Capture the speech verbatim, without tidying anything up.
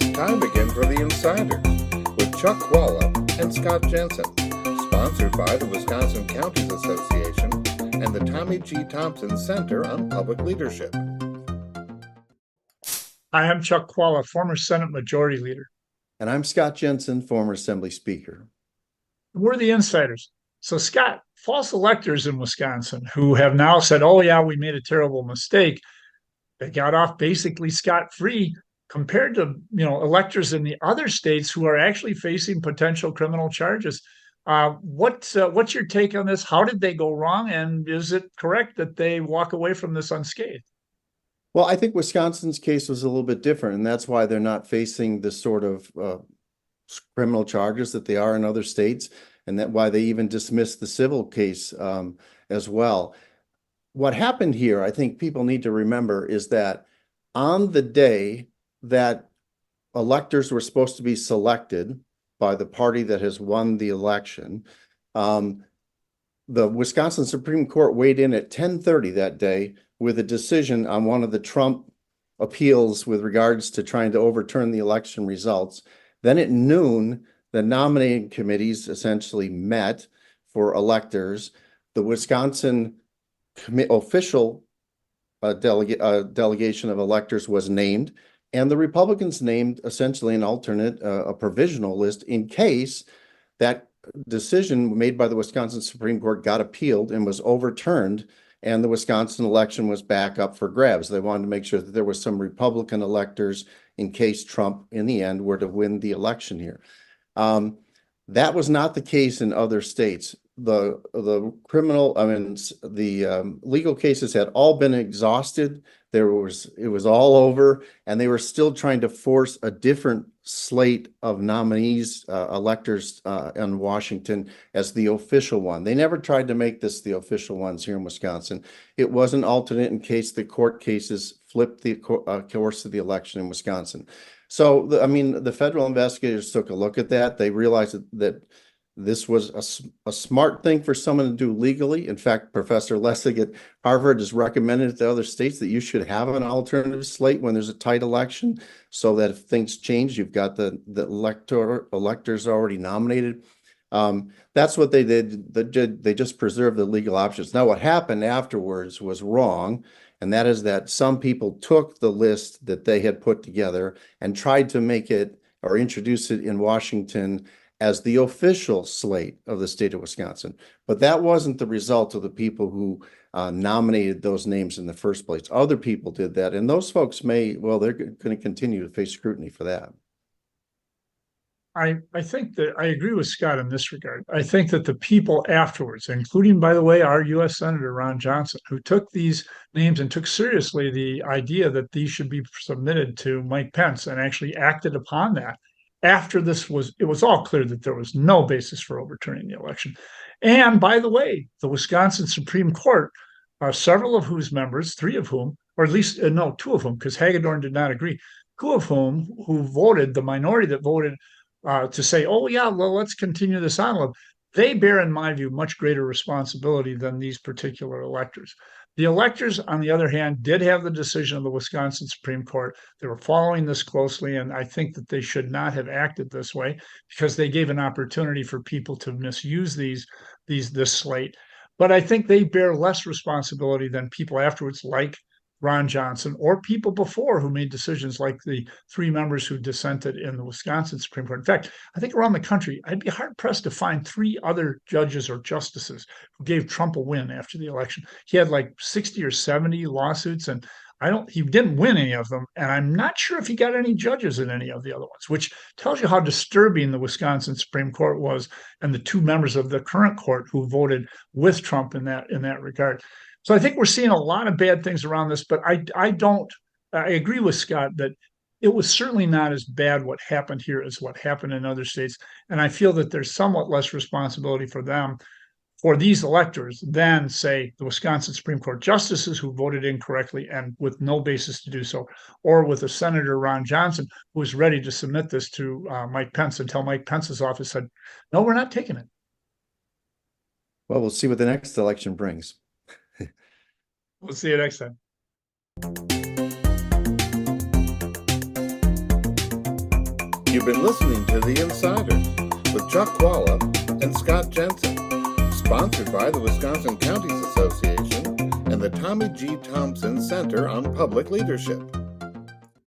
Time again for The Insider with Chuck Chvala and Scott Jensen, sponsored by the Wisconsin Counties Association and the Tommy G. Thompson Center on Public Leadership. Hi, I'm Chuck Chvala, former Senate Majority Leader. And I'm Scott Jensen, former Assembly Speaker. We're the insiders. So, Scott, false electors in Wisconsin who have now said, oh, yeah, we made a terrible mistake. They got off basically scot-free compared to, you know, electors in the other states who are actually facing potential criminal charges. Uh, what, uh, what's your take on this? How did they go wrong? And is it correct that they walk away from this unscathed? Well, I think Wisconsin's case was a little bit different, and that's why they're not facing the sort of uh, criminal charges that they are in other states, and that why they even dismissed the civil case um, as well. What happened here, I think people need to remember, is that on the day that electors were supposed to be selected by the party that has won the election, um, the Wisconsin Supreme Court weighed in at ten thirty that day with a decision on one of the Trump appeals with regards to trying to overturn the election results. Then at noon, the nominating committees essentially met for electors. The Wisconsin commi- official uh, delega- uh, delegation of electors was named, and the Republicans named essentially an alternate, uh, a provisional list in case that decision made by the Wisconsin Supreme Court got appealed and was overturned, and the Wisconsin election was back up for grabs. They wanted to make sure that there was some Republican electors in case Trump, in the end, were to win the election here. Um, that was not the case in other states. The the criminal, I mean, the um, legal cases had all been exhausted. There was, it was all over, and they were still trying to force a different slate of nominees, uh, electors uh, in Washington as the official one. They never tried to make this the official ones here in Wisconsin. It was an alternate in case the court cases flipped the co- uh, course of the election in Wisconsin. So, the, I mean, the federal investigators took a look at that. They realized that, that this was a, a smart thing for someone to do legally. In fact, Professor Lessig at Harvard has recommended to other states that you should have an alternative slate when there's a tight election, so that if things change, you've got the, the elector, electors already nominated. Um, that's what they did. They just preserved the legal options. Now, what happened afterwards was wrong, and that is that some people took the list that they had put together and tried to make it or introduce it in Washington as the official slate of the state of Wisconsin. But that wasn't the result of the people who uh, nominated those names in the first place. Other people did that, and those folks may, well, they're going to continue to face scrutiny for that. I, I think that I agree with Scott in this regard. I think that the people afterwards, including, by the way, our U S Senator Ron Johnson, who took these names and took seriously the idea that these should be submitted to Mike Pence and actually acted upon that, after this was, it was all clear that there was no basis for overturning the election. And by the way, the Wisconsin Supreme Court, uh, several of whose members, three of whom, or at least, uh, no, two of whom, because Hagedorn did not agree, two of whom who voted, the minority that voted uh, to say, oh, yeah, well, let's continue this on, they bear, in my view, much greater responsibility than these particular electors. The electors, on the other hand, did have the decision of the Wisconsin Supreme Court. They were following this closely, and I think that they should not have acted this way because they gave an opportunity for people to misuse these, these this slate. But I think they bear less responsibility than people afterwards like Ron Johnson or people before who made decisions like the three members who dissented in the Wisconsin Supreme Court. In fact, I think around the country, I'd be hard-pressed to find three other judges or justices who gave Trump a win after the election. He had like sixty or seventy lawsuits, and I don't. He didn't win any of them, and I'm not sure if he got any judges in any of the other ones, which tells you how disturbing the Wisconsin Supreme Court was and the two members of the current court who voted with Trump in that in that regard. So I think we're seeing a lot of bad things around this, but I, I don't, I agree with Scott that it was certainly not as bad what happened here as what happened in other states. And I feel that there's somewhat less responsibility for them, for these electors, than, say, the Wisconsin Supreme Court justices who voted incorrectly and with no basis to do so, or with a Senator Ron Johnson who was ready to submit this to uh, Mike Pence until Mike Pence's office said, no, we're not taking it. Well, we'll see what the next election brings. We'll see you next time. You've been listening to The Insider with Chuck Chvala and Scott Jensen, sponsored by the Wisconsin Counties Association and the Tommy G. Thompson Center on Public Leadership.